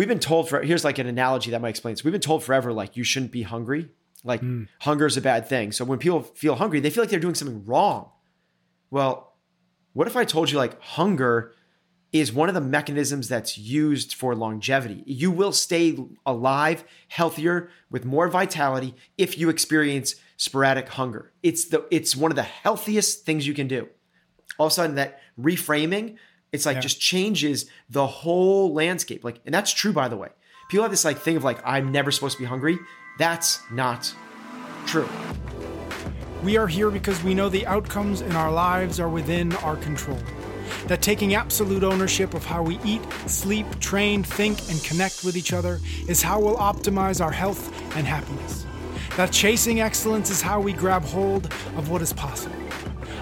we've been told for, here's like an analogy that might explain this. We've been told forever, like you shouldn't be hungry. Like hunger is a bad thing. So when people feel hungry, they feel like they're doing something wrong. Well, what if I told you like hunger is one of the mechanisms that's used for longevity? You will stay alive, healthier, with more vitality if you experience sporadic hunger. It's one of the healthiest things you can do. All of a sudden that reframing, it's like just changes the whole landscape. Like, and that's true, by the way. People have this like thing of like, I'm never supposed to be hungry. That's not true. We are here because we know the outcomes in our lives are within our control. That taking absolute ownership of how we eat, sleep, train, think, and connect with each other is how we'll optimize our health and happiness. That chasing excellence is how we grab hold of what is possible.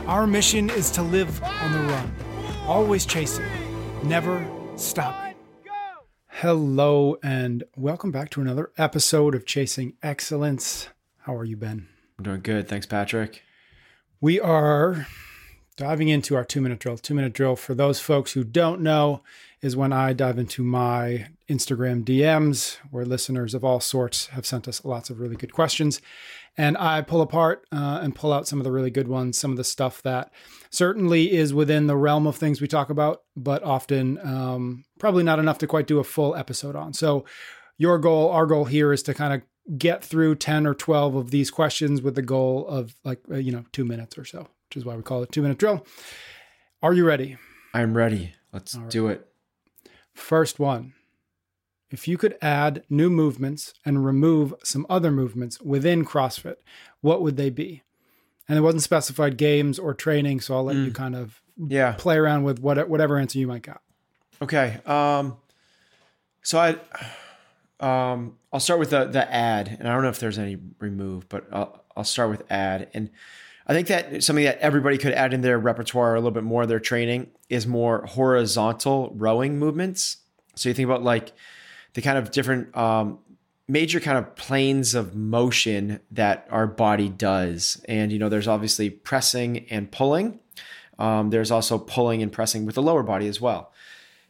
Our mission is to live on the run, always chasing, never stopping. Hello, and welcome back to another episode of Chasing Excellence. How are you, Ben? I'm doing good. Thanks, Patrick. We are diving into our 2-minute drill. 2-minute drill, for those folks who don't know, is when I dive into my Instagram DMs, where listeners of all sorts have sent us lots of really good questions. And I pull apart and pull out some of the really good ones, some of the stuff that certainly is within the realm of things we talk about, but often probably not enough to quite do a full episode on. So your goal, our goal here is to kind of get through 10 or 12 of these questions with the goal of 2 minutes or so, which is why we call it 2-minute drill. Are you ready? I'm ready. Let's do it. First one. If you could add new movements and remove some other movements within CrossFit, what would they be? And it wasn't specified games or training, so I'll let you kind of play around with whatever answer you might got. Okay. So I'll start with the add, and I don't know if there's any remove, but I'll start with add. And I think that something that everybody could add in their repertoire or a little bit more of their training is more horizontal rowing movements. So you think about like the kind of different major kind of planes of motion that our body does. And, you know, there's obviously pressing and pulling. There's also pulling and pressing with the lower body as well.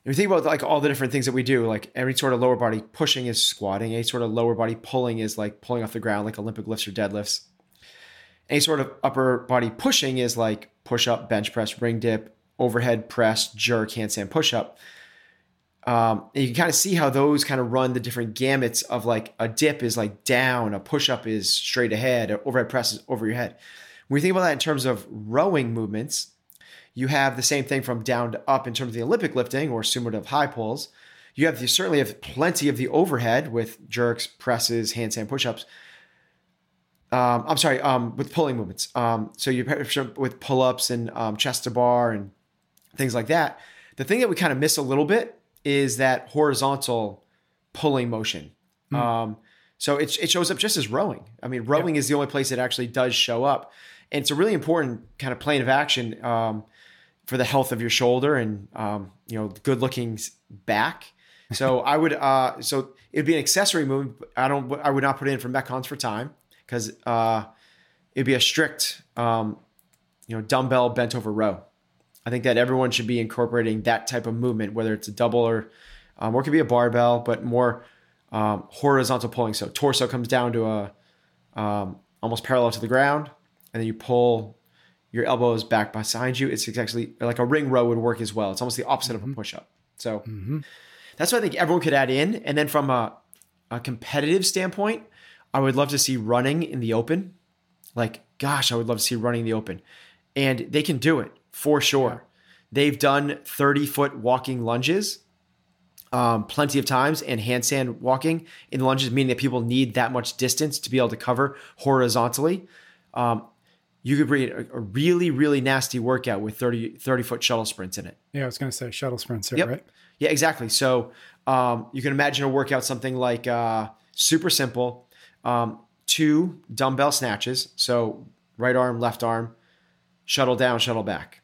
And we think about like all the different things that we do, like every sort of lower body pushing is squatting. Any sort of lower body pulling is like pulling off the ground, like Olympic lifts or deadlifts. Any sort of upper body pushing is like push-up, bench press, ring dip, overhead press, jerk, handstand push-up. And you can kind of see how those kind of run the different gamuts of like a dip is like down, a push-up is straight ahead, an overhead press is over your head. When we think about that in terms of rowing movements, you have the same thing from down to up in terms of the Olympic lifting or summative high pulls. You certainly have plenty of the overhead with jerks, presses, handstand push-ups. With pulling movements. So you're with pull-ups and chest to bar and things like that. The thing that we kind of miss a little bit is that horizontal pulling motion. So it shows up just as rowing. I mean, rowing is the only place it actually does show up. And it's a really important kind of plane of action for the health of your shoulder and, good looking back. So I would, so it'd be an accessory movement. I would not put it in for Metcons for time, because it'd be a strict, dumbbell bent over row. I think that everyone should be incorporating that type of movement, whether it's a double or it could be a barbell, but more horizontal pulling. So torso comes down to a almost parallel to the ground, and then you pull your elbows back behind you. It's actually like a ring row would work as well. It's almost the opposite of a push-up. So that's what I think everyone could add in. And then from a competitive standpoint, I would love to see running in the open. I would love to see running in the open. And they can do it for sure. Yeah. They've done 30-foot walking lunges plenty of times and handstand walking in lunges, meaning that people need that much distance to be able to cover horizontally. You could bring a really, really nasty workout with 30-foot shuttle sprints in it. Yeah, I was going to say shuttle sprints here, right? Yeah, exactly. So you can imagine a workout, something like super simple, 2 dumbbell snatches. So right arm, left arm, shuttle down, shuttle back,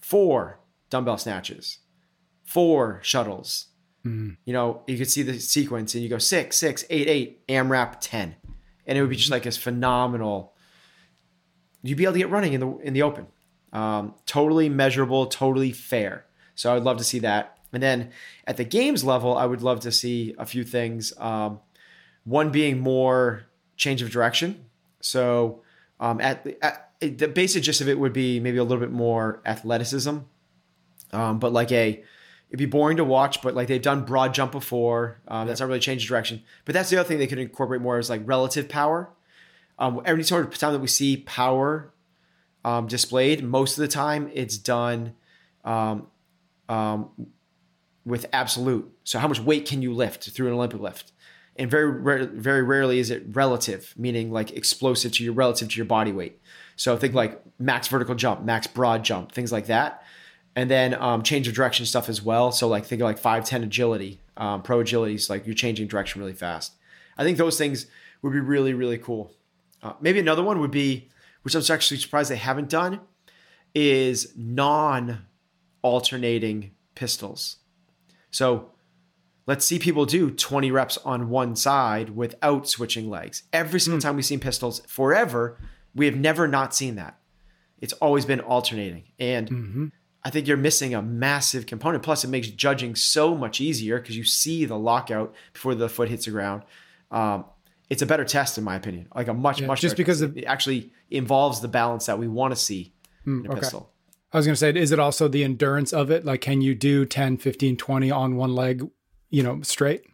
4 dumbbell snatches, 4 shuttles. You could see the sequence and you go 6, 6, 8, 8, AMRAP 10. And it would be just like this phenomenal, you'd be able to get running in the open. Totally measurable, totally fair. So I would love to see that. And then at the games level, I would love to see a few things. One being more change of direction. So the basic gist of it would be maybe a little bit more athleticism, but like it'd be boring to watch, but like they've done broad jump before. That's not really change of direction, but that's the other thing they could incorporate more is like relative power. Every sort of time that we see power displayed, most of the time it's done with absolute. So how much weight can you lift through an Olympic lift? And very rarely is it relative, meaning like explosive to your relative to your body weight. So think like max vertical jump, max broad jump, things like that. And then change of direction stuff as well. So like think of like 5'10" agility, pro agility is like you're changing direction really fast. I think those things would be really, really cool. Maybe another one would be, which I'm actually surprised they haven't done, is non-alternating pistols. So let's see people do 20 reps on one side without switching legs. Every single time we've seen pistols forever, we have never not seen that. It's always been alternating. And I think you're missing a massive component. Plus, it makes judging so much easier because you see the lockout before the foot hits the ground. It's a better test, in my opinion, like a much just better because test. It actually involves the balance that we want to see in a pistol. I was going to say, is it also the endurance of it? Like, can you do 10, 15, 20 on one leg, straight?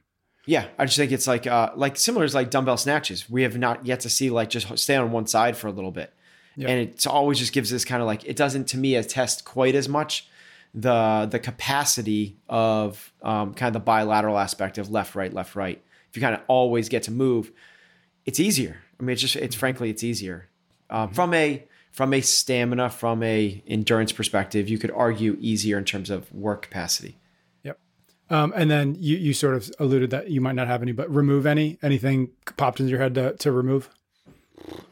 Yeah. I just think it's like similar as like dumbbell snatches. We have not yet to see like just stay on one side for a little bit. Yep. And it always just gives this kind of like, it doesn't, to me, test quite as much the capacity of kind of the bilateral aspect of left, right. If you kind of always get to move, it's easier. I mean, it's easier from a stamina, from a endurance perspective, you could argue easier in terms of work capacity. Yep. And then you sort of alluded that you might not have any, but remove anything popped into your head to remove?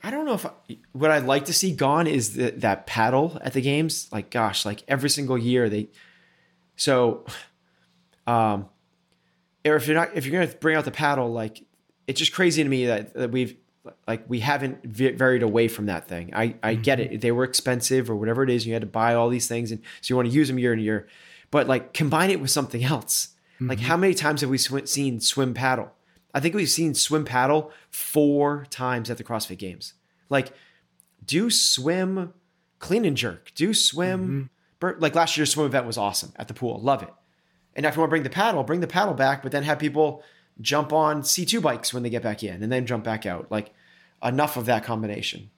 I don't know if what I'd like to see gone is that paddle at the games. Like, gosh, like every single year if you're going to bring out the paddle, like it's just crazy to me that we haven't varied away from that thing. I get it. They were expensive or whatever it is. And you had to buy all these things. And so you want to use them year and year, but like combine it with something else. Mm-hmm. Like how many times have we seen swim paddle? I think we've seen swim paddle 4 times at the CrossFit Games. Like, do swim clean and jerk. Do swim. Mm-hmm. Like last year's swim event was awesome at the pool. Love it. And if you want to bring the paddle back, but then have people jump on C2 bikes when they get back in and then jump back out. Like enough of that combination.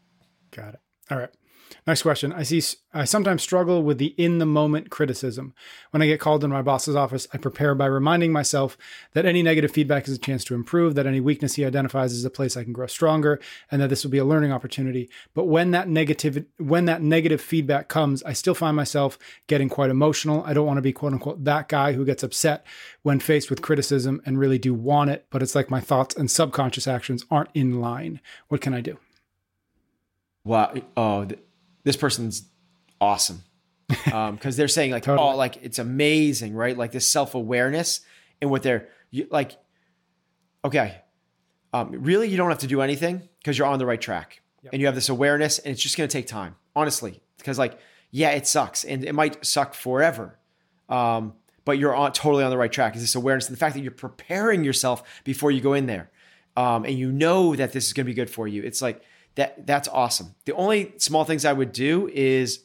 Got it. All right. Next question. I sometimes struggle with the in the moment criticism. When I get called into my boss's office, I prepare by reminding myself that any negative feedback is a chance to improve, that any weakness he identifies is a place I can grow stronger, and that this will be a learning opportunity. But when that negative feedback comes, I still find myself getting quite emotional. I don't want to be quote unquote that guy who gets upset when faced with criticism and really do want it, but it's like my thoughts and subconscious actions aren't in line. What can I do? Wow. Oh, this person's awesome. Cause they're saying like, totally. Oh, like it's amazing, right? Like this self-awareness and what they're like, okay. Really you don't have to do anything cause you're on the right track and you have this awareness and it's just going to take time, honestly. Cause like, yeah, it sucks and it might suck forever. But you're totally on the right track. Is this awareness and the fact that you're preparing yourself before you go in there. And you know that this is going to be good for you. It's like, that's awesome. The only small things I would do is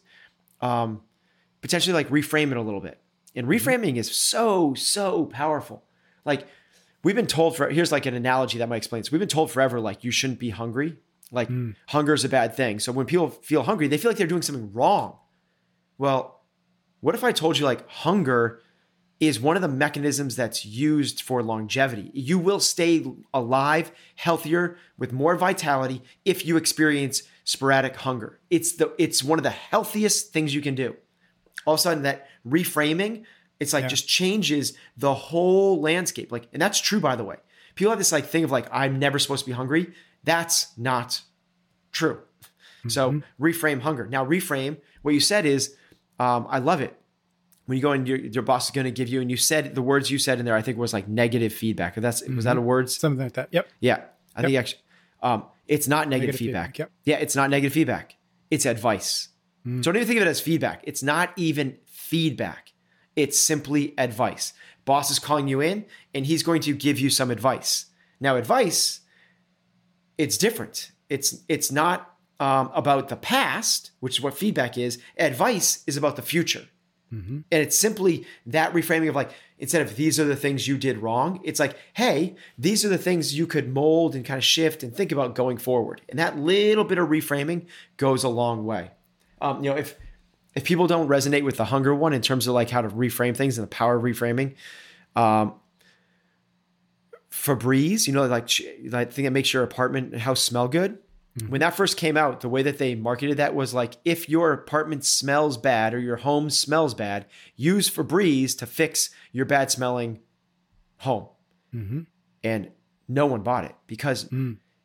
potentially like reframe it a little bit. And reframing is so powerful. Like we've been told here's like an analogy that might explain this. We've been told forever, like you shouldn't be hungry. Like hunger is a bad thing. So when people feel hungry, they feel like they're doing something wrong. Well, what if I told you like hunger is one of the mechanisms that's used for longevity. You will stay alive, healthier, with more vitality if you experience sporadic hunger. It's one of the healthiest things you can do. All of a sudden that reframing, it's like just changes the whole landscape. Like, and that's true, by the way. People have this like thing of like, I'm never supposed to be hungry. That's not true. Mm-hmm. So reframe hunger. Now reframe, what you said is, I love it. When you go in, your boss is going to give you, and you said the words you said in there, I think was like negative feedback. Was that a word? Something like that. Yep. Yeah. I think actually, it's not negative feedback. Yep. Yeah. It's not negative feedback. It's advice. So don't even think of it as feedback. It's not even feedback. It's simply advice. Boss is calling you in and he's going to give you some advice. Now, advice, it's different. It's not about the past, which is what feedback is. Advice is about the future. Mm-hmm. And it's simply that reframing of like, instead of these are the things you did wrong, it's like, hey, these are the things you could mold and kind of shift and think about going forward. And that little bit of reframing goes a long way. If people don't resonate with the hunger one in terms of like how to reframe things and the power of reframing, Febreze, like thing that makes your apartment and house smell good. Mm-hmm. When that first came out, the way that they marketed that was like, if your apartment smells bad or your home smells bad, use Febreze to fix your bad smelling home. Mm-hmm. And no one bought it because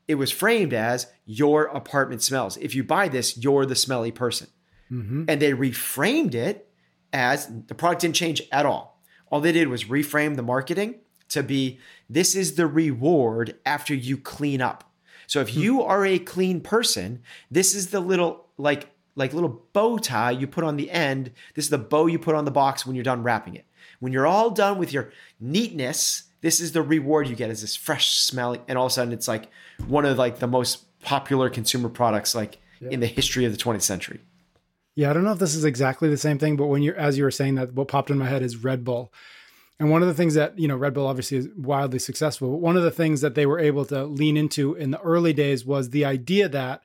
it was framed as your apartment smells. If you buy this, you're the smelly person. Mm-hmm. And they reframed it as the product didn't change at all. All they did was reframe the marketing to be, this is the reward after you clean up. So if you are a clean person, this is the little like little bow tie you put on the end. This is the bow you put on the box when you're done wrapping it. When you're all done with your neatness, this is the reward you get, is this fresh smelling. And all of a sudden it's like one of like the most popular consumer products in the history of the 20th century. Yeah, I don't know if this is exactly the same thing, but as you were saying that, what popped in my head is Red Bull. And one of the things that, Red Bull obviously is wildly successful, but one of the things that they were able to lean into in the early days was the idea that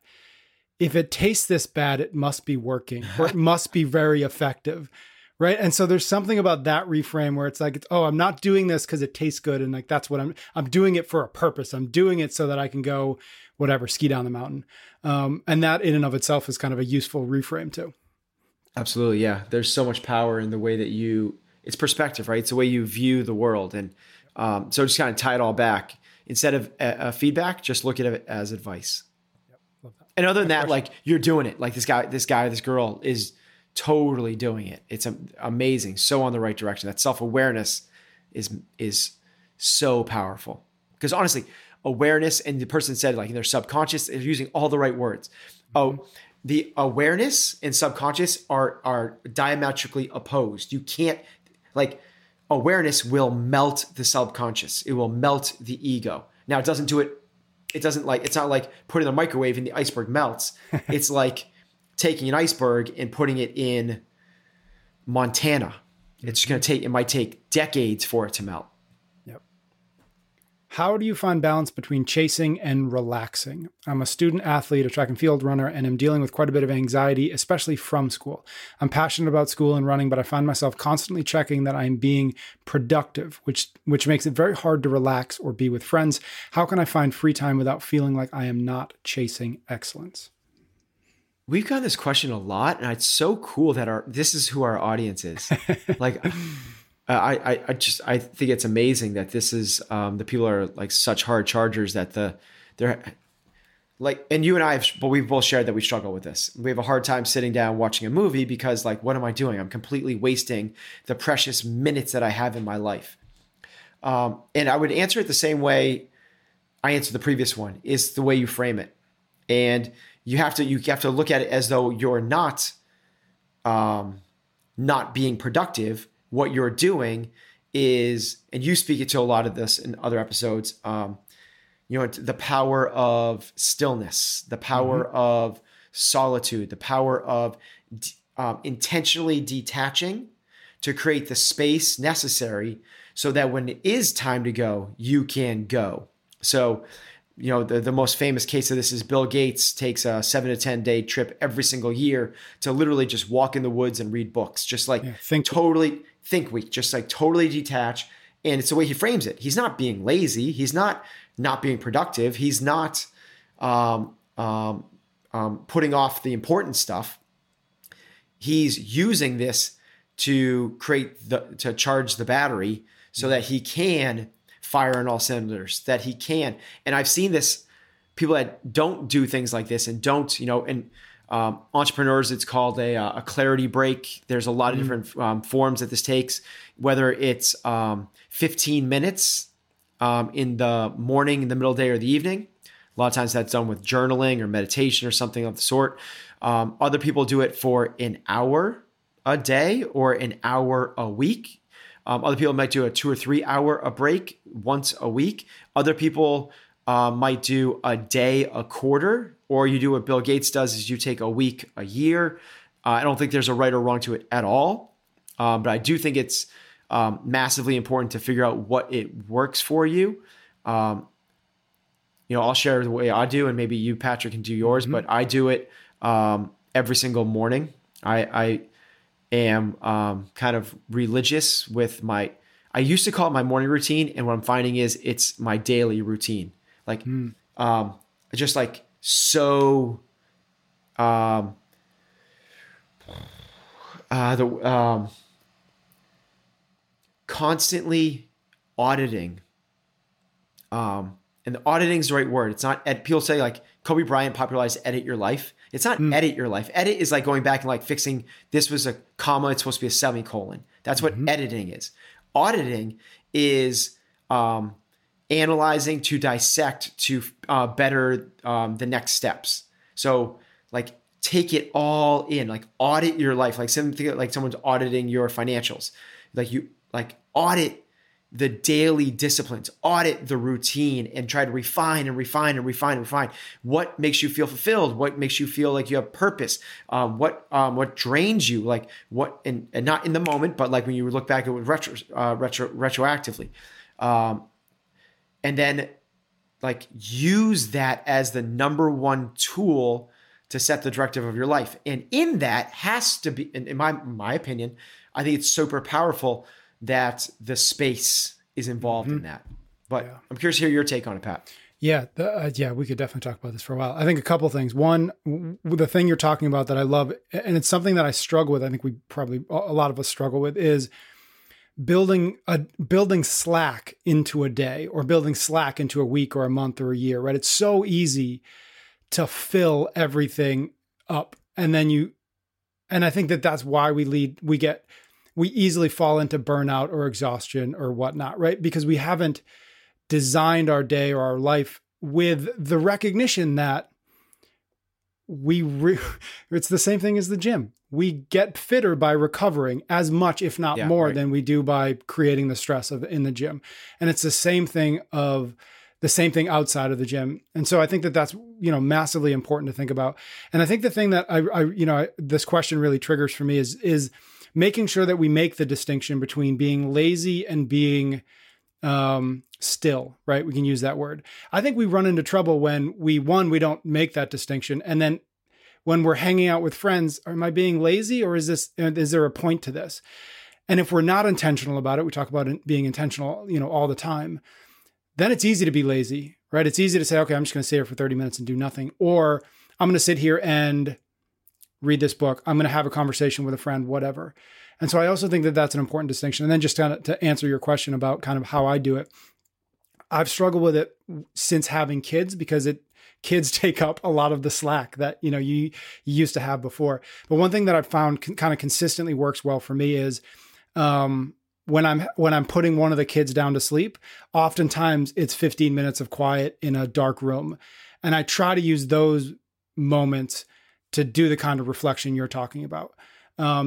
if it tastes this bad, it must be working or it must be very effective, right? And so there's something about that reframe where it's like, I'm not doing this because it tastes good. And like, that's what I'm doing it for a purpose. I'm doing it so that I can go, ski down the mountain. And that in and of itself is kind of a useful reframe too. Absolutely. Yeah. There's so much power in the way that it's perspective, right? It's the way you view the world. And so just kind of tie it all back. Instead of feedback, just look at it as advice. Yep. Love that. And other than that, like you're doing it. Like this girl is totally doing it. It's amazing. So on the right direction. That self-awareness is so powerful. Because honestly, awareness, and the person said like in their subconscious, they're using all the right words. Mm-hmm. The awareness and subconscious are diametrically opposed. You can't... awareness will melt the subconscious. It will melt the ego. Now it doesn't do it. It doesn't it's not like putting a microwave and the iceberg melts. It's like taking an iceberg and putting it in Montana. It's going to it might take decades for it to melt. Yep. How do you find balance between chasing and relaxing? I'm a student athlete, a track and field runner, and I'm dealing with quite a bit of anxiety, especially from school. I'm passionate about school and running, but I find myself constantly checking that I'm being productive, which makes it very hard to relax or be with friends. How can I find free time without feeling like I am not chasing excellence? We've got this question a lot, and it's so cool that this is who our audience is. I think it's amazing that this is the people are like such hard chargers that they're. Like, and you and I but we've both shared that we struggle with this. We have a hard time sitting down watching a movie because like, what am I doing? I'm completely wasting the precious minutes that I have in my life. And I would answer it the same way I answered the previous one, is the way you frame it. And you have to look at it as though you're not being productive. What you're doing is, and you speak it to a lot of this in other episodes, the power of stillness, the power mm-hmm. of solitude, the power of intentionally detaching to create the space necessary so that when it is time to go, you can go. So, the most famous case of this is Bill Gates takes a 7 to 10 day trip every single year to literally just walk in the woods and read books, just like think week, just like totally detach. And it's the way he frames it. He's not being lazy. He's not being productive. He's not putting off the important stuff. He's using this to charge the battery so that he can fire on all cylinders, that he can. And I've seen this, people that don't do things like this and don't, entrepreneurs, it's called a clarity break. There's a lot of different forms that this takes, whether it's 15 minutes in the morning, in the middle day, or the evening. A lot of times that's done with journaling or meditation or something of the sort. Other people do it for an hour a day or an hour a week. Other people might do a 2 or 3 hour a break once a week. Other people might do a day a quarter, or you do what Bill Gates does is you take a week a year. I don't think there's a right or wrong to it at all, but I do think it's massively important to figure out what it works for you. I'll share the way I do, and maybe you, Patrick, can do yours, but I do it every single morning. I am kind of religious with my, I used to call it my morning routine. And what I'm finding is it's my daily routine. Like, just like, constantly auditing, and the auditing is the right word. It's not, people say like Kobe Bryant popularized edit your life. It's not edit your life. Edit is like going back and like fixing, this was a comma, it's supposed to be a semicolon. That's what editing is. Auditing is analyzing to dissect to better the next steps. So like take it all in, like audit your life. Like something like someone's auditing your financials. Like you like audit the daily disciplines, audit the routine, and try to refine. What makes you feel fulfilled? What makes you feel like you have purpose? What drains you? Like what, and not in the moment, but like when you look back at it retroactively, and then like use that as the number one tool to set the directive of your life. And in that has to be, in my opinion, I think it's super powerful that the space is involved in that. But I'm curious to hear your take on it, Pat. Yeah. We could definitely talk about this for a while. I think a couple of things. One, the thing you're talking about that I love, and it's something that I struggle with, I think a lot of us struggle with, is building slack into a day or building slack into a week or a month or a year, right? It's so easy to fill everything up. And then and I think that that's why we easily fall into burnout or exhaustion or whatnot, right? Because we haven't designed our day or our life with the recognition that it's the same thing as the gym. We get fitter by recovering as much, if not more, than we do by creating the stress in the gym. And it's the same thing outside of the gym. And so I think that that's, massively important to think about. And I think the thing that this question really triggers for me is making sure that we make the distinction between being lazy and being still, right? We can use that word. I think we run into trouble when we don't make that distinction. And then when we're hanging out with friends, am I being lazy or is there a point to this? And if we're not intentional about it, we talk about being intentional, all the time, then it's easy to be lazy, right? It's easy to say, okay, I'm just going to sit here for 30 minutes and do nothing, or I'm going to sit here and read this book, I'm going to have a conversation with a friend, whatever. And so I also think that that's an important distinction. And then just kind of to answer your question about kind of how I do it, I've struggled with it since having kids because kids take up a lot of the slack that, you used to have before. But one thing that I've found kind of consistently works well for me is, when I'm putting one of the kids down to sleep, oftentimes it's 15 minutes of quiet in a dark room. And I try to use those moments to do the kind of reflection you're talking about,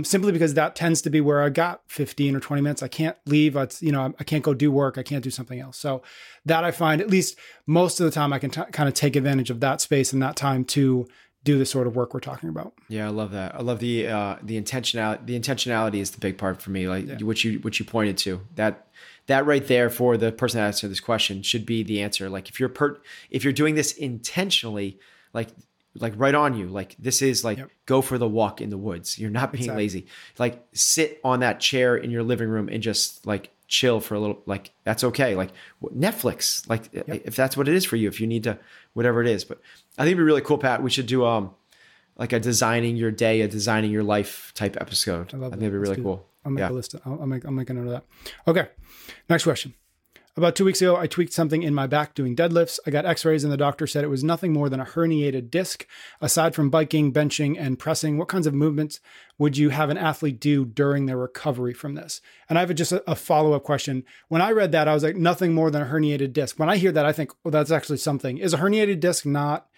simply because that tends to be where I got 15 or 20 minutes. I can't leave. I can't go do work. I can't do something else. So that I find, at least most of the time, I can kind of take advantage of that space and that time to do the sort of work we're talking about. Yeah, I love that. I love the intentionality. The intentionality is the big part for me, which you pointed to. That right there for the person that answered this question should be the answer. Like if you're doing this intentionally, like right on you, like this is like, go for the walk in the woods. You're not being lazy. Like sit on that chair in your living room and just like chill for a little, like that's okay. Like Netflix, like if that's what it is for you, if you need to, whatever it is. But I think it'd be really cool, Pat, we should do like a designing your day, a designing your life type episode. I love that. I think it'd be really cool. I'll make a list. I'll make a note of that. Okay. Next question. About 2 weeks ago, I tweaked something in my back doing deadlifts. I got x-rays and the doctor said it was nothing more than a herniated disc. Aside from biking, benching, and pressing, what kinds of movements would you have an athlete do during their recovery from this? And I have just a follow-up question. When I read that, I was like, nothing more than a herniated disc. When I hear that, I think, well, that's actually something. Is a herniated disc not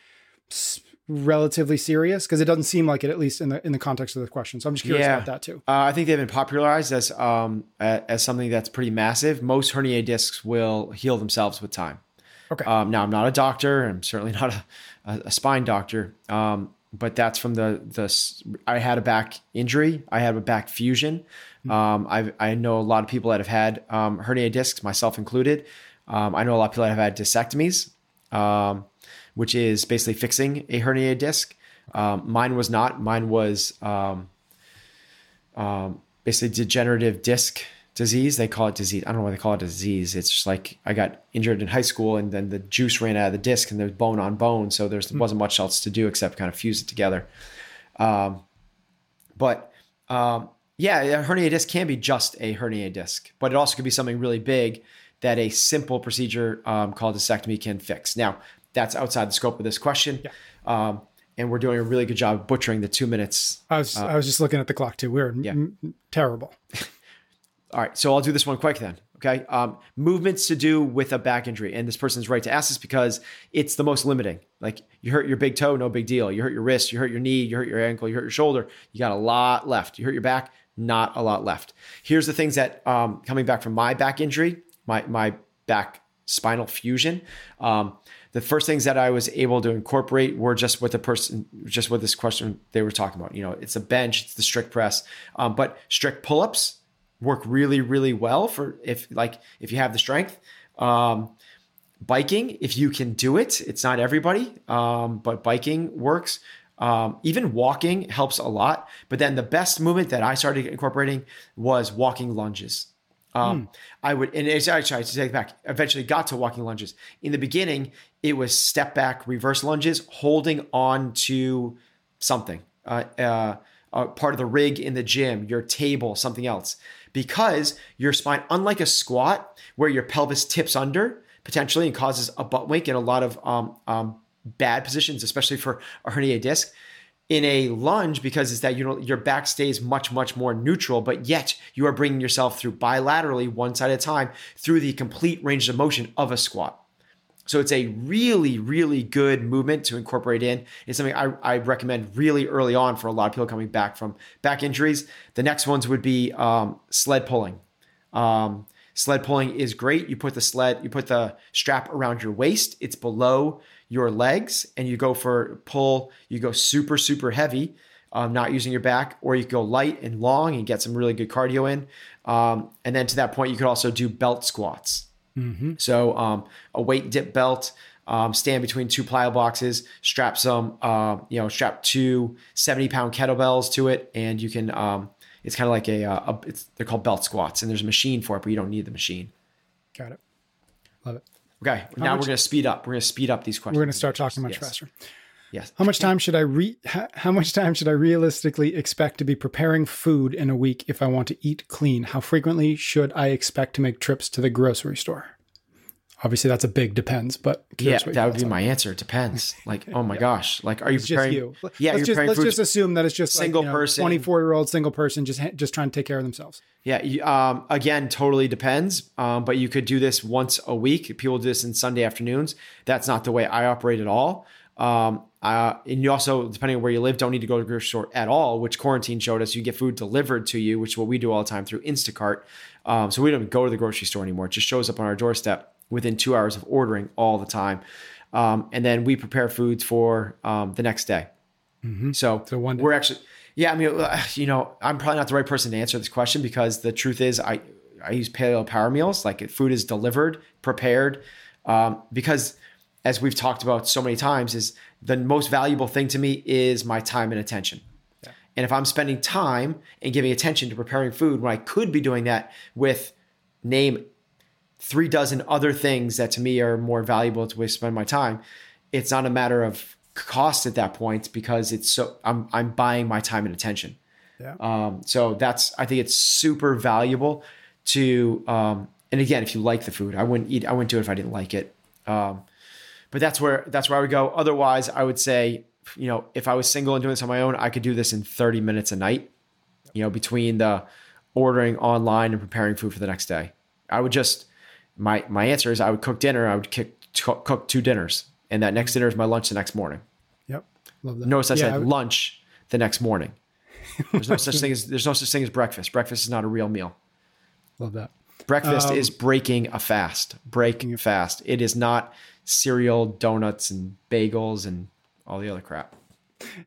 relatively serious? Because it doesn't seem like it, at least in the context of the question. So I'm just curious about that too. I think they've been popularized as something that's pretty massive. Most herniated discs will heal themselves with time. Okay. Now I'm not a doctor. I'm certainly not a spine doctor. But that's from I had a back injury. I had a back fusion. I know a lot of people that have had herniated discs, myself included. I know a lot of people that have had discectomies, which is basically fixing a herniated disc. Mine was not. Mine was basically degenerative disc disease. They call it disease. I don't know why they call it disease. It's just like I got injured in high school and then the juice ran out of the disc and there was bone on bone. So there wasn't much else to do except kind of fuse it together. A herniated disc can be just a herniated disc, but it also could be something really big that a simple procedure called discectomy can fix. Now, that's outside the scope of this question. Yeah. And we're doing a really good job of butchering the 2 minutes. I was just looking at the clock too. We're terrible. All right. So I'll do this one quick then. Okay. Movements to do with a back injury. And this person's right to ask this because it's the most limiting. Like you hurt your big toe, no big deal. You hurt your wrist, you hurt your knee, you hurt your ankle, you hurt your shoulder. You got a lot left. You hurt your back, not a lot left. Here's the things that coming back from my back injury, my back spinal fusion. The first things that I was able to incorporate were just what this question they were talking about. You know, it's a bench, it's the strict press, but strict pull-ups work really, really well for if you have the strength. Biking, if you can do it, it's not everybody, but biking works. Even walking helps a lot. But then the best movement that I started incorporating was walking lunges. I should take it back. Eventually got to walking lunges. In the beginning, it was step back, reverse lunges, holding on to something, part of the rig in the gym, your table, something else, because your spine, unlike a squat where your pelvis tips under potentially and causes a butt wink and a lot of bad positions, especially for a herniated disc. In a lunge, because it's that your back stays much, much more neutral, but yet you are bringing yourself through bilaterally, one side at a time, through the complete range of motion of a squat. So it's a really, really good movement to incorporate in. It's something I recommend really early on for a lot of people coming back from back injuries. The next ones would be sled pulling. Sled pulling is great. You put the strap around your waist. It's below your legs and you go for pull. You go super, super heavy, not using your back, or you go light and long and get some really good cardio in. And then to that point, you could also do belt squats. Mm-hmm. So a weight dip belt, stand between two plyo boxes, strap 2 70-pound kettlebells to it, and you can. It's kind of like they're called belt squats, and there's a machine for it, but you don't need the machine. Got it. Love it. Okay. Now we're going to speed up. We're going to speed up these questions. We're going to start talking much faster. Yes. How much time should I realistically expect to be preparing food in a week if I want to eat clean? How frequently should I expect to make trips to the grocery store? Obviously, that's a big depends, but that would be my answer. It depends. Like, oh my gosh, like, are you preparing? Let's just assume that it's just single person, 24-year-old single person, just trying to take care of themselves. Yeah. Again, totally depends. But you could do this once a week. People do this in Sunday afternoons. That's not the way I operate at all. And you also, depending on where you live, don't need to go to the grocery store at all, which quarantine showed us. You get food delivered to you, which is what we do all the time through Instacart. So we don't even go to the grocery store anymore. It just shows up on our doorstep within 2 hours of ordering all the time. And then we prepare foods for the next day. Mm-hmm. So one day. We're actually, I'm probably not the right person to answer this question because the truth is I use Paleo Power Meals. Like food is delivered, prepared, because as we've talked about so many times is the most valuable thing to me is my time and attention. Yeah. And if I'm spending time and giving attention to preparing food when I could be doing that with 3 dozen other things that to me are more valuable to spend my time. It's not a matter of cost at that point because it's so I'm buying my time and attention. Yeah. So I think it's super valuable to, and again, if you like the food, I wouldn't do it if I didn't like it. But that's where I would go. Otherwise I would say, if I was single and doing this on my own, I could do this in 30 minutes a night, between the ordering online and preparing food for the next day. I would just, My answer is I would cook dinner. I would cook 2 dinners, and that next dinner is my lunch the next morning. Yep. Love that. No such thing as lunch the next morning. There's no such thing as breakfast. Breakfast is not a real meal. Love that. Breakfast is breaking a fast. Breaking a fast. It is not cereal, donuts, and bagels, and all the other crap.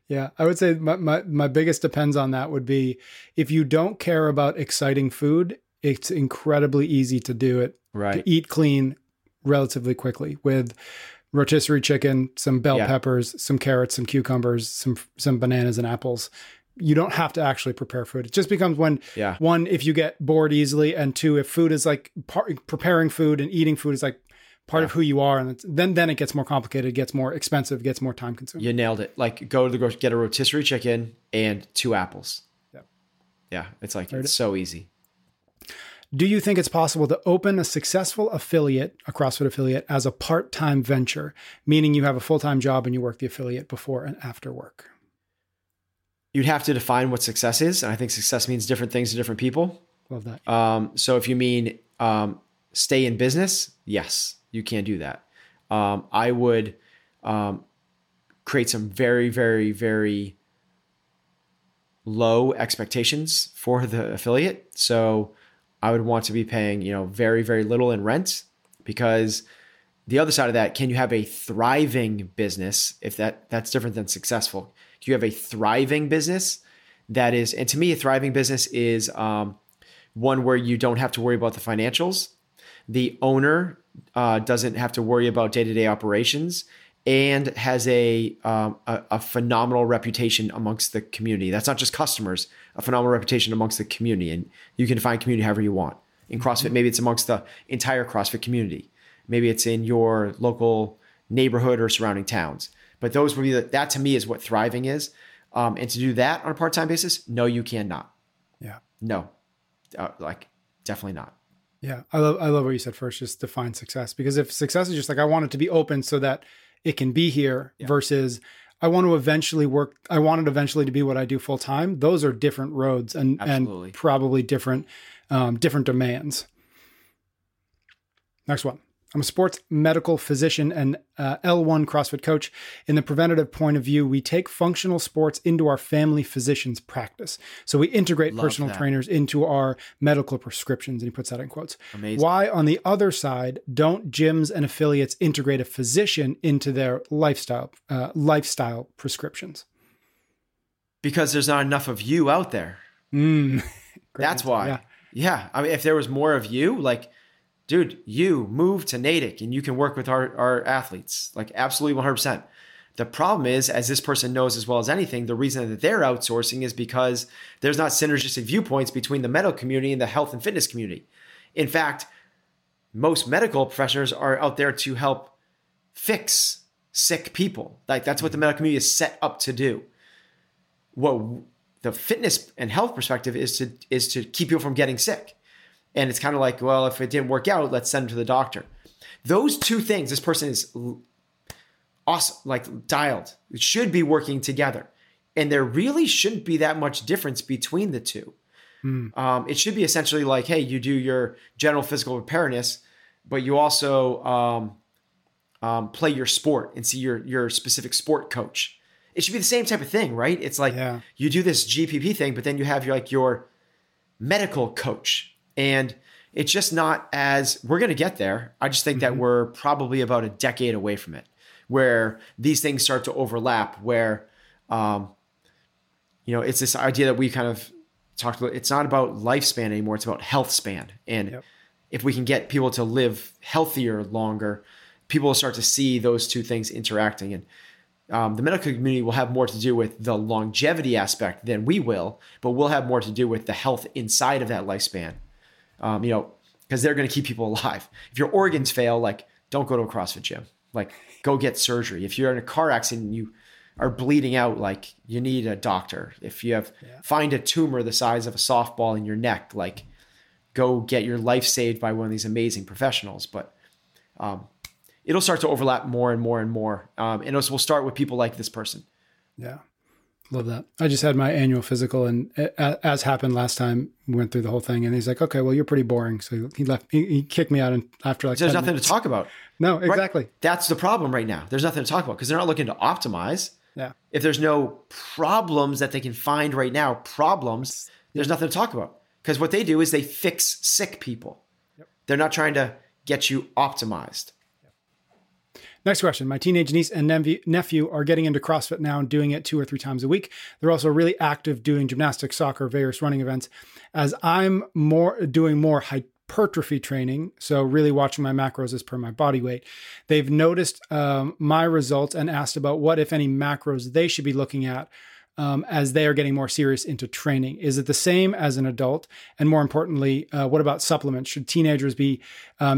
Yeah, I would say my biggest depends on that would be if you don't care about exciting food, it's incredibly easy to do it. Right. To eat clean relatively quickly with rotisserie chicken, some bell peppers, some carrots, some cucumbers, some bananas and apples. You don't have to actually prepare food. It just becomes one, if you get bored easily, and two, if food is like preparing food and eating food is like part of who you are. And then it gets more complicated, gets more expensive, gets more time consuming. You nailed it. Like go to the grocery, get a rotisserie chicken and 2 apples. Yeah. Yeah. It's like, it's so easy. Do you think it's possible to open a successful affiliate, a CrossFit affiliate, as a part-time venture, meaning you have a full-time job and you work the affiliate before and after work? You'd have to define what success is. And I think success means different things to different people. Love that. So if you mean stay in business, yes, you can do that. I would create some very, very, very low expectations for the affiliate. So I would want to be paying, very, very little in rent, because the other side of that, can you have a thriving business? If that's different than successful. Do you have a thriving business that is, and to me, a thriving business is one where you don't have to worry about the financials. The owner doesn't have to worry about day-to-day operations and has a phenomenal reputation amongst the community. That's not just customers, a phenomenal reputation amongst the community. And you can define community however you want. In CrossFit, maybe it's amongst the entire CrossFit community. Maybe it's in your local neighborhood or surrounding towns. But those would be that to me is what thriving is. And to do that on a part-time basis, no, you cannot. Yeah. No, definitely not. Yeah. I love what you said first, just define success, because if success is just like, I want it to be open so that it can be here versus I want it eventually to be what I do full time. Those are different roads and probably different demands. Next one. I'm a sports medical physician and L1 CrossFit coach. In the preventative point of view, we take functional sports into our family physician's practice. So we integrate personal trainers into our medical prescriptions. And he puts that in quotes. Amazing. Why, on the other side, don't gyms and affiliates integrate a physician into their lifestyle prescriptions? Because there's not enough of you out there. That's why. Yeah. I mean, if there was more of you, dude, you move to Natick and you can work with our athletes, absolutely 100%. The problem is, as this person knows as well as anything, the reason that they're outsourcing is because there's not synergistic viewpoints between the medical community and the health and fitness community. In fact, most medical professionals are out there to help fix sick people. That's what the medical community is set up to do. What the fitness and health perspective is to keep people from getting sick. And it's kind of like, well, if it didn't work out, let's send him to the doctor. Those two things, this person is awesome, dialed. It should be working together. And there really shouldn't be that much difference between the two. It should be essentially hey, you do your general physical preparedness, but you also play your sport and see your specific sport coach. It should be the same type of thing, right? It's you do this GPP thing, but then you have your medical coach. And it's just not as – we're going to get there. I just think that we're probably about a decade away from it, where these things start to overlap, where, it's this idea that we kind of talked about. It's not about lifespan anymore. It's about health span. And if we can get people to live healthier longer, people will start to see those two things interacting. And the medical community will have more to do with the longevity aspect than we will, but we'll have more to do with the health inside of that lifespan. Because they're going to keep people alive. If your organs fail, don't go to a CrossFit gym. Go get surgery. If you're in a car accident and you are bleeding out, you need a doctor. If you have find a tumor the size of a softball in your neck, go get your life saved by one of these amazing professionals. But it'll start to overlap more and more and more. And we'll start with people like this person. Yeah. Love that. I just had my annual physical, and as happened last time, we went through the whole thing, and he's like, okay, well, you're pretty boring. So he left, he kicked me out after there's nothing to talk about. No, exactly. Right? That's the problem right now. There's nothing to talk about because they're not looking to optimize. Yeah. If there's no problems that they can find right now, there's nothing to talk about. Because what they do is they fix sick people. Yep. They're not trying to get you optimized. Next question. My teenage niece and nephew are getting into CrossFit now and doing it 2 or 3 times a week. They're also really active doing gymnastics, soccer, various running events. As I'm doing more hypertrophy training, so really watching my macros as per my body weight, they've noticed my results and asked about what, if any, macros they should be looking at as they are getting more serious into training. Is it the same as an adult? And more importantly, what about supplements? Should teenagers be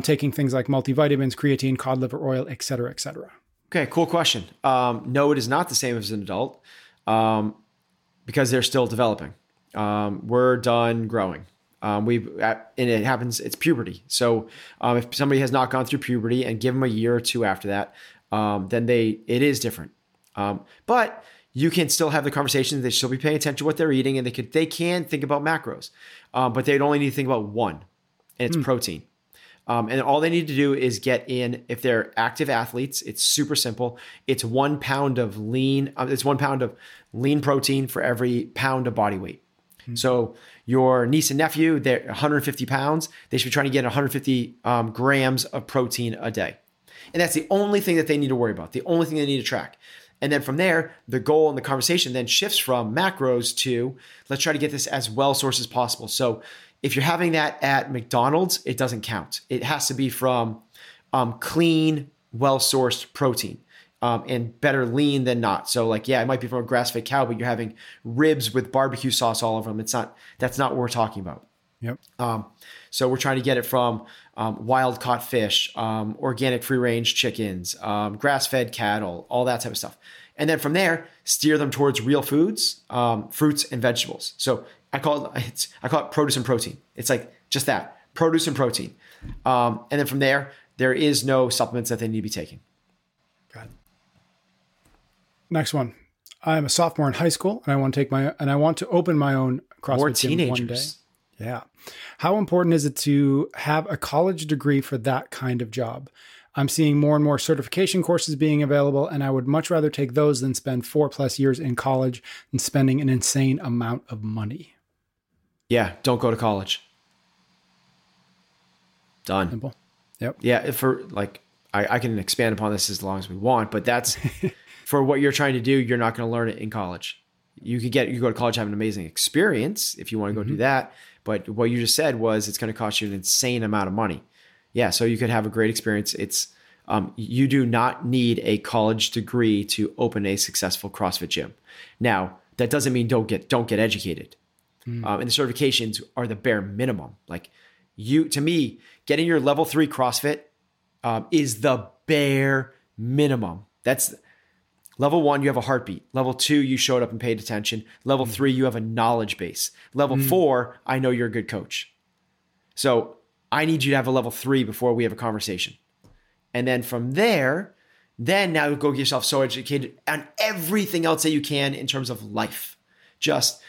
taking things like multivitamins, creatine, cod liver oil, et cetera, et cetera? Okay, cool question. No, it is not the same as an adult because they're still developing. We're done growing. And it happens, it's puberty. So if somebody has not gone through puberty and give them a year or two after that, then it is different. But you can still have the conversation. They should be paying attention to what they're eating, and they can think about macros, but they'd only need to think about one, and it's protein. And all they need to do is get in, if they're active athletes, it's super simple. It's 1 pound of lean protein for every pound of body weight. Mm. So your niece and nephew, they're 150 pounds. They should be trying to get 150 grams of protein a day. And that's the only thing that they need to worry about. The only thing they need to track. And then from there, the goal and the conversation then shifts from macros to let's try to get this as well-sourced as possible. So if you're having that at McDonald's, it doesn't count. It has to be from clean, well-sourced protein and better lean than not. So like, yeah, it might be from a grass-fed cow, but you're having ribs with barbecue sauce all over them. That's not what we're talking about. Yep. So we're trying to get it from wild-caught fish, organic free-range chickens, grass-fed cattle, all that type of stuff. And then from there, steer them towards real foods, fruits and vegetables. So I call it produce and protein. It's like just that, produce and protein. And then from there is no supplements that they need to be taking. Got it. Next one. I'm a sophomore in high school, and I want to open my own CrossFit gym one day. Yeah. How important is it to have a college degree for that kind of job? I'm seeing more and more certification courses being available, and I would much rather take those than spend 4+ years in college and spending an insane amount of money. Yeah. Don't go to college. Done. Simple. Yep. Yeah. I can expand upon this as long as we want, but that's for what you're trying to do. You're not going to learn it in college. You go to college, have an amazing experience if you want to go do that. But what you just said was it's going to cost you an insane amount of money. Yeah. So you could have a great experience. You do not need a college degree to open a successful CrossFit gym. Now, that doesn't mean don't get educated. And the certifications are the bare minimum. Like to me, getting your level 3 CrossFit is the bare minimum. That's level 1, you have a heartbeat. Level 2, you showed up and paid attention. Level 3, you have a knowledge base. Level 4, I know you're a good coach. So I need you to have a level 3 before we have a conversation. And then from there, now go get yourself so educated on everything else that you can in terms of life. Just,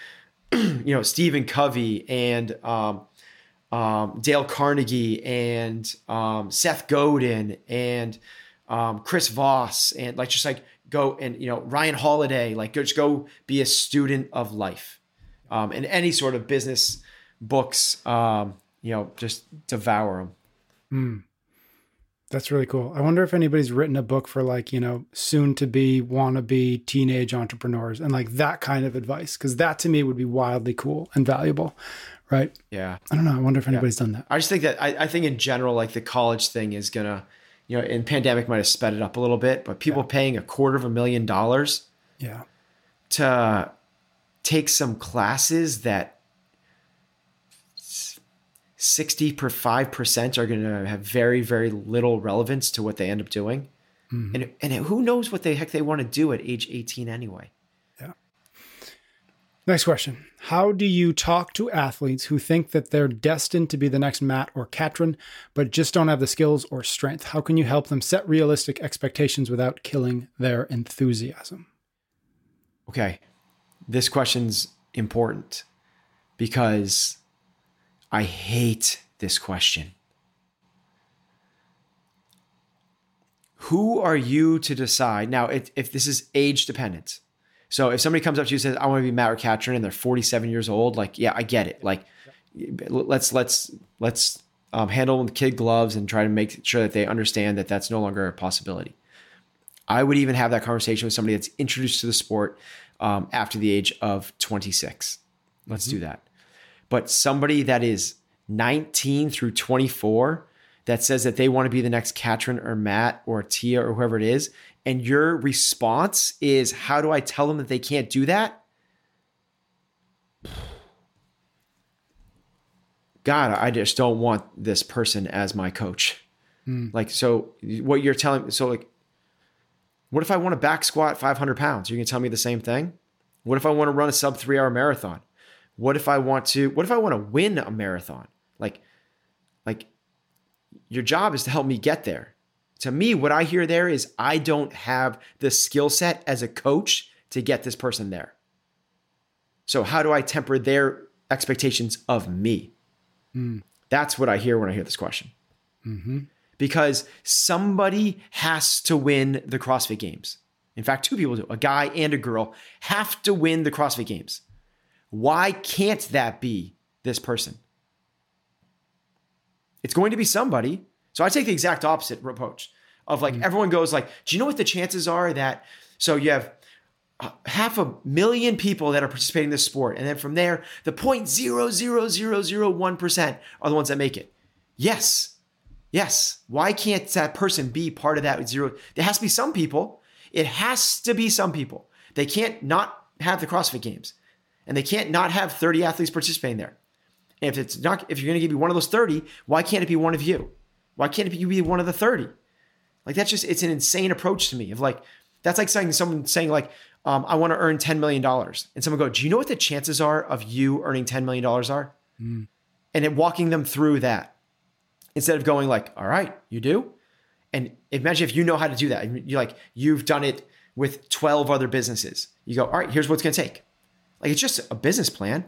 Stephen Covey and Dale Carnegie and Seth Godin and Chris Voss and go and, Ryan Holiday, just go be a student of life and any sort of business books, just devour them. That's really cool. I wonder if anybody's written a book for soon to be, wannabe teenage entrepreneurs and that kind of advice. Cause that to me would be wildly cool and valuable. Right. Yeah. I don't know. I wonder if anybody's done that. I just think that I think in general, the college thing is going to, and pandemic might have sped it up a little bit, but people paying $250,000 to take some classes that 65% are going to have very, very little relevance to what they end up doing. And who knows what the heck they want to do at age 18 anyway. Yeah. Next question. How do you talk to athletes who think that they're destined to be the next Matt or Katrin, but just don't have the skills or strength? How can you help them set realistic expectations without killing their enthusiasm? Okay. This question's important because I hate this question. Who are you to decide? Now, if this is age dependent. So if somebody comes up to you and says, I want to be Matt or Katrin, and they're 47 years old, like, yeah, I get it. Like, let's handle them with kid gloves and try to make sure that they understand that that's no longer a possibility. I would even have that conversation with somebody that's introduced to the sport after the age of 26. Let's do that. But somebody that is 19 through 24 that says that they want to be the next Katrin or Matt or Tia or whoever it is, and your response is, how do I tell them that they can't do that? God, I just don't want this person as my coach. Like, so what you're telling me, so like, what if I want to back squat 500 pounds? You're going to tell me the same thing? What if I want to run a sub 3-hour marathon? What if I want to win a marathon? Like your job is to help me get there. To me, what I hear there is I don't have the skill set as a coach to get this person there. So how do I temper their expectations of me? That's what I hear when I hear this question. Because somebody has to win the CrossFit Games. In fact, two people do, a guy and a girl, have to win the CrossFit Games. Why can't that be this person? It's going to be somebody. So I take the exact opposite approach of like, everyone goes like, do you know what the chances are that, so you have 500,000 people that are participating in this sport. And then from there, the 0.00001% are the ones that make it. Yes. Why can't that person be part of that zero? There has to be some people. It has to be some people. They can't not have the CrossFit Games, and they can't not have 30 athletes participating there. And if you're going to be one of those 30, why can't it be one of you? Why can't you be one of the 30? Like, that's just, it's an insane approach to me of like, that's like saying, someone saying like, I want to earn $10 million. And someone go, do you know what the chances are of you earning $10 million are? And then walking them through that instead of going like, all right, you do. And imagine if you know how to do that. You're like, you've done it with 12 other businesses. You go, all right, here's what it's going to take. Like, it's just a business plan.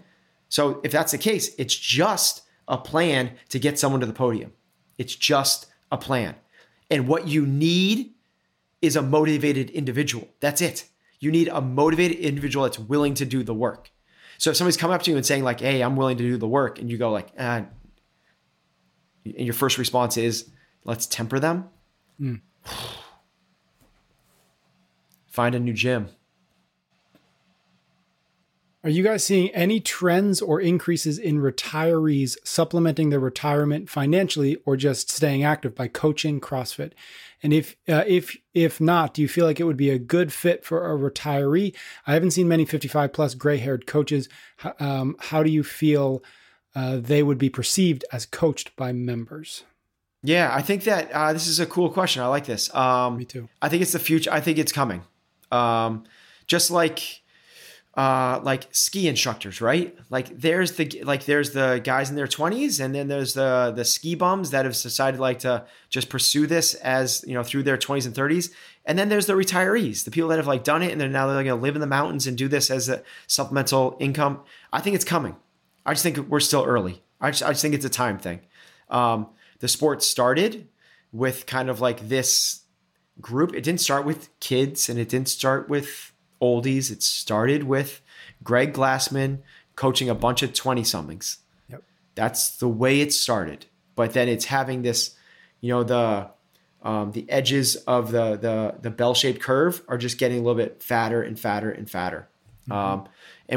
So if that's the case, it's just a plan to get someone to the podium. It's just a plan. And what you need is a motivated individual. That's it. You need a motivated individual that's willing to do the work. So if somebody's coming up to you and saying like, hey, I'm willing to do the work. And you go like, and your first response is, let's temper them. Find a new gym. Are you guys seeing any trends or increases in retirees supplementing their retirement financially or just staying active by coaching CrossFit? And if not, do you feel like it would be a good fit for a retiree? I haven't seen many 55 plus gray-haired coaches. How do you feel they would be perceived as coached by members? Yeah, I think that this is a cool question. I like this. Me too. I think it's the future. I think it's coming. Just like ski instructors, right? Like there's the guys in their 20s, and then there's the ski bums that have decided like to just pursue this as, you know, through their 20s and 30s. And then there's the retirees, the people that have like done it, and they're going to live in the mountains and do this as a supplemental income. I think it's coming. I just think we're still early. I just think it's a time thing. The sport started with kind of like this group. It didn't start with kids, and it didn't start with oldies. It started with Greg Glassman coaching a bunch of 20-somethings. Yep. That's the way it started. But then it's having this, you know, the edges of the bell-shaped curve are just getting a little bit fatter and fatter and fatter. And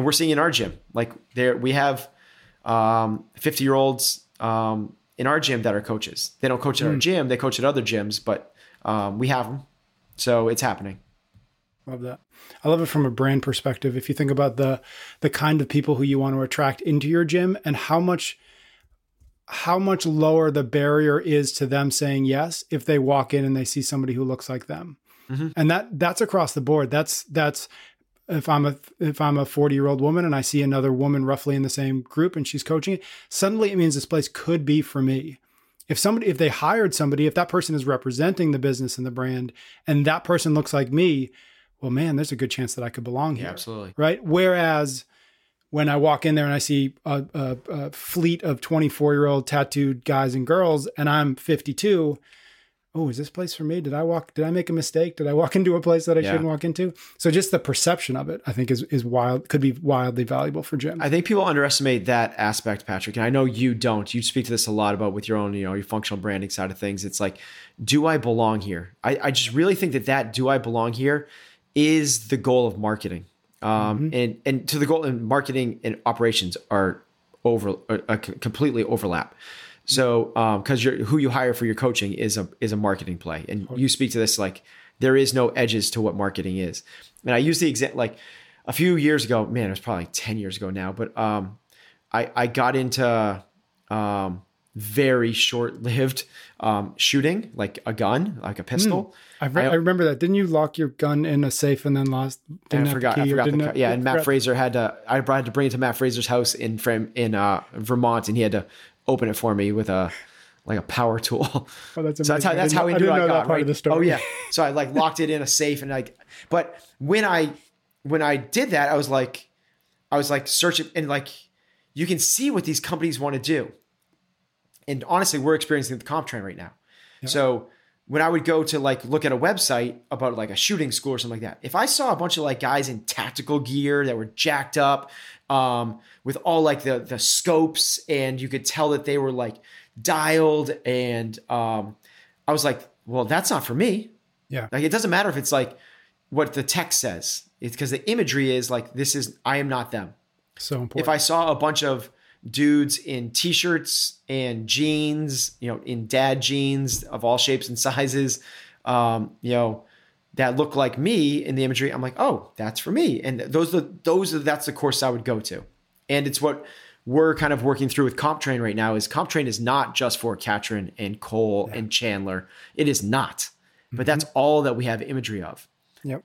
we're seeing in our gym, like there we have 50-year-olds in our gym that are coaches. They don't coach at our gym. They coach at other gyms, but we have them. So it's happening. Love that. I love it from a brand perspective. If you think about the kind of people who you want to attract into your gym and how much lower the barrier is to them saying yes if they walk in and they see somebody who looks like them. And that's across the board. That's if I'm a 40-year-old woman and I see another woman roughly in the same group and she's coaching it, suddenly it means this place could be for me. If they hired somebody, if that person is representing the business and the brand, and that person looks like me, well, man, there's a good chance that I could belong here. Yeah, absolutely. Right? Whereas when I walk in there and I see a fleet of 24-year-old tattooed guys and girls, and I'm 52, oh, is this place for me? Did I make a mistake? Did I walk into a place that I shouldn't walk into? So just the perception of it, I think is wild, could be wildly valuable for Jim. I think people underestimate that aspect, Patrick. And I know you don't, you speak to this a lot about with your own, you know, your functional branding side of things. It's like, do I belong here? I just really think that do I belong here is the goal of marketing. And to the goal, and marketing and operations are completely overlap. So, cause who you hire for your coaching is a marketing play. And you speak to this, like there is no edges to what marketing is. And I use the example, like a few years ago, man, it was probably like 10 years ago now, but, I got into, very short-lived shooting, like a gun, like a pistol. I remember that. Didn't you lock your gun in a safe and then lost? I forgot. And Matt Fraser I had to bring it to Matt Fraser's house in Vermont, and he had to open it for me with a power tool. Oh, that's amazing. So that's how we knew I got part of the story. Oh yeah. So I like locked it in a safe, and but when I did that, I was like searching, and like you can see what these companies want to do. And honestly, we're experiencing the CompTrain right now. Yeah. So when I would go to like look at a website about like a shooting school or something like that, if I saw a bunch of like guys in tactical gear that were jacked up with all like the scopes, and you could tell that they were like dialed, and I was like, well, that's not for me. Yeah. Like it doesn't matter if it's like what the text says. It's because the imagery is like, I am not them. So important. If I saw a bunch of dudes in t-shirts and jeans, you know, in dad jeans of all shapes and sizes, you know, that look like me in the imagery, I'm like, oh, that's for me. And that's the course I would go to. And it's what we're kind of working through with CompTrain right now is CompTrain is not just for Katrin and Cole and Chandler. It is not, but that's all that we have imagery of. Yep.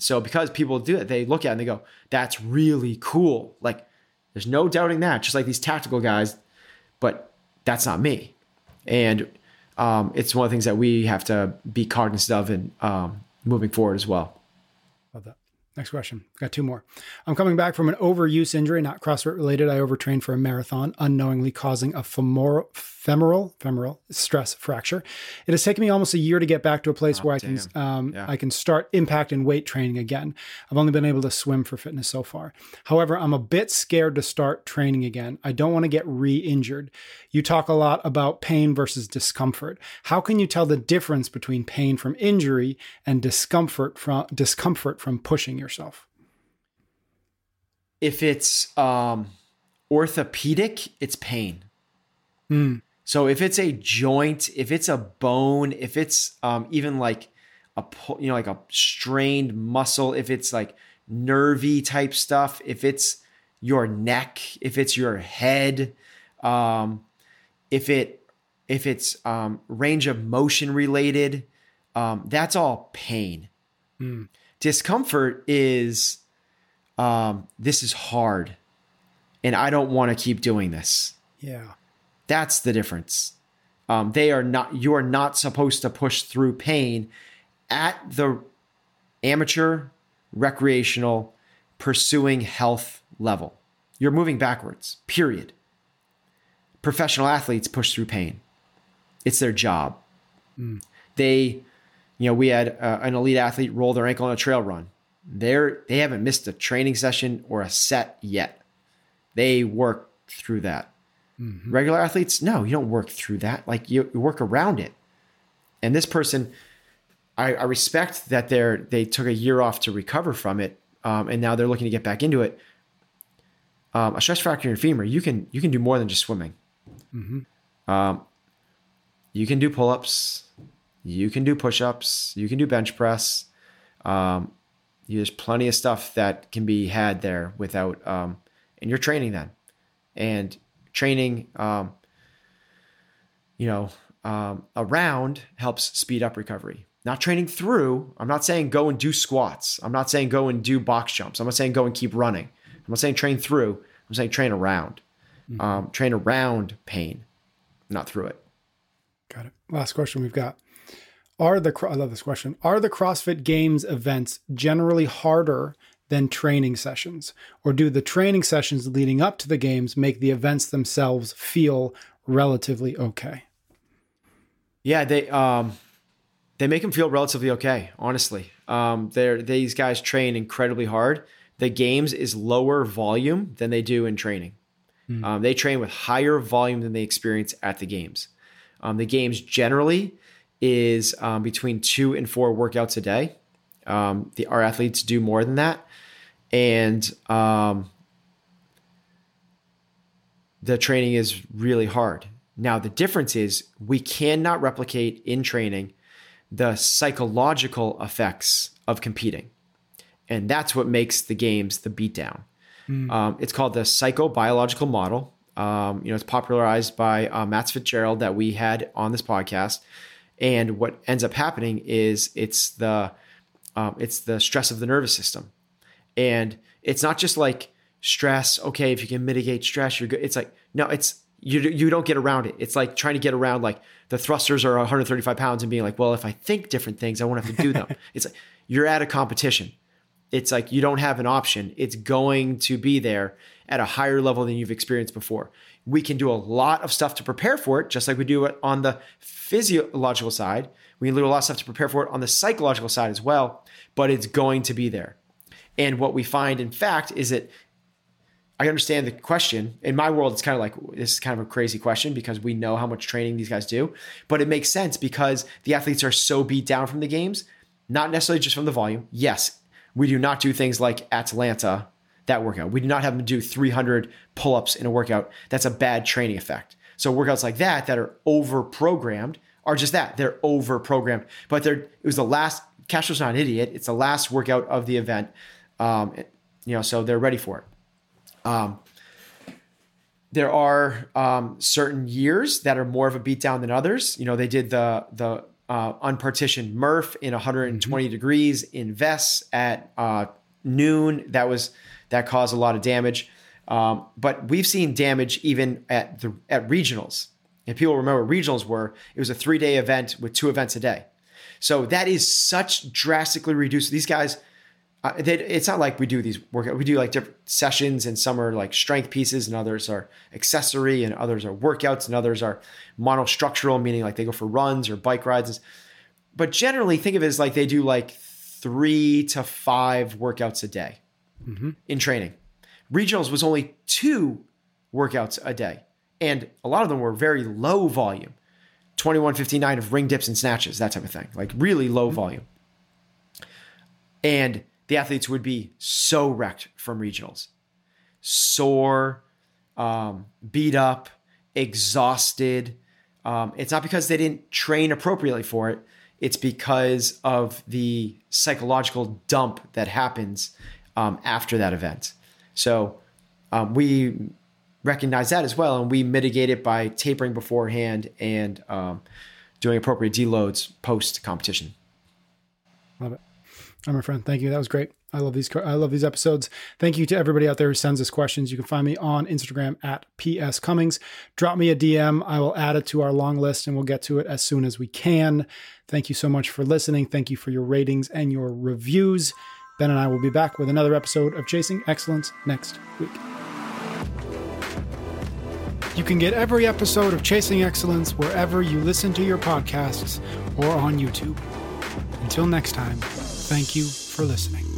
So because people do it, they look at it and they go, that's really cool. Like, there's no doubting that, just like these tactical guys, but that's not me. And it's one of the things that we have to be cognizant of and moving forward as well. Love that. Next question. Got two more. I'm coming back from an overuse injury, not CrossFit related. I overtrained for a marathon, unknowingly causing a femoral stress fracture. It has taken me almost a year to get back to a place where I can start impact and weight training again. I've only been able to swim for fitness so far. However, I'm a bit scared to start training again. I don't want to get re-injured. You talk a lot about pain versus discomfort. How can you tell the difference between pain from injury and discomfort from pushing yourself? If it's orthopedic, it's pain. So if it's a joint, if it's a bone, if it's even like a strained muscle, if it's like nervy type stuff, if it's your neck, if it's your head, if it's range of motion related, that's all pain. Discomfort is this is hard, and I don't want to keep doing this. Yeah. That's the difference. You are not supposed to push through pain at the amateur, recreational, pursuing health level. You're moving backwards, period. Professional athletes push through pain. It's their job. We had an elite athlete roll their ankle on a trail run. They haven't missed a training session or a set yet. They work through that. Regular athletes, no, you don't work through that. Like you work around it. And this person, I respect that they took a year off to recover from it, and now they're looking to get back into it. A stress fracture in your femur, you can do more than just swimming. You can do pull-ups, you can do push-ups, you can do bench press. There's plenty of stuff that can be had there without, and you're training then, and training, around helps speed up recovery. Not training through. I'm not saying go and do squats. I'm not saying go and do box jumps. I'm not saying go and keep running. I'm not saying train through. I'm saying train around. Train around pain, not through it. Got it. Last question we've got. I love this question. Are the CrossFit Games events generally harder than training sessions, or do the training sessions leading up to the games make the events themselves feel relatively okay? Yeah, they make them feel relatively okay, honestly. These guys train incredibly hard. The games is lower volume than they do in training. Mm. They train with higher volume than they experience at the games. The games generally is between 2 and 4 workouts a day. Our athletes do more than that. And the training is really hard. Now, the difference is we cannot replicate in training the psychological effects of competing. And that's what makes the games the beatdown. Mm. It's called the psychobiological model. It's popularized by Matt Fitzgerald that we had on this podcast. And what ends up happening is it's the stress of the nervous system. And it's not just like stress. Okay, if you can mitigate stress, you're good. It's like, no, it's, you don't get around it. It's like trying to get around, like the thrusters are 135 pounds and being like, well, if I think different things, I won't have to do them. It's like, you're at a competition. It's like, you don't have an option. It's going to be there at a higher level than you've experienced before. We can do a lot of stuff to prepare for it, just like we do it on the physiological side. We can do a lot of stuff to prepare for it on the psychological side as well, but it's going to be there. And what we find, in fact, is that I understand the question. In my world, it's kind of like, this is kind of a crazy question because we know how much training these guys do, but it makes sense because the athletes are so beat down from the games, not necessarily just from the volume. Yes, we do not do things like Atlanta, that workout. We do not have them do 300 pull-ups in a workout. That's a bad training effect. So workouts like that are over-programmed are just that. They're over-programmed, but Castro's not an idiot. It's the last workout of the event. So they're ready for it. There are certain years that are more of a beatdown than others. They did the unpartitioned Murph in 120 mm-hmm. degrees in vests at noon. That caused a lot of damage. But we've seen damage even at regionals. And people remember regionals it was a 3-day event with 2 events a day. So that is such drastically reduced. These guys, it's not like we do these workouts. We do like different sessions, and some are like strength pieces, and others are accessory, and others are workouts, and others are monostructural, meaning like they go for runs or bike rides. But generally, think of it as like they do like 3 to 5 workouts a day mm-hmm. in training. Regionals was only 2 workouts a day, and a lot of them were very low volume, 21:59 of ring dips and snatches, that type of thing, like really low mm-hmm. volume. And the athletes would be so wrecked from regionals, sore, beat up, exhausted. It's not because they didn't train appropriately for it. It's because of the psychological dump that happens after that event. So we recognize that as well. And we mitigate it by tapering beforehand and doing appropriate deloads post-competition. Love it. I'm a friend. Thank you. That was great. I love these episodes. Thank you to everybody out there who sends us questions. You can find me on Instagram at PS Cummings. Drop me a DM. I will add it to our long list and we'll get to it as soon as we can. Thank you so much for listening. Thank you for your ratings and your reviews. Ben and I will be back with another episode of Chasing Excellence next week. You can get every episode of Chasing Excellence wherever you listen to your podcasts or on YouTube. Until next time. Thank you for listening.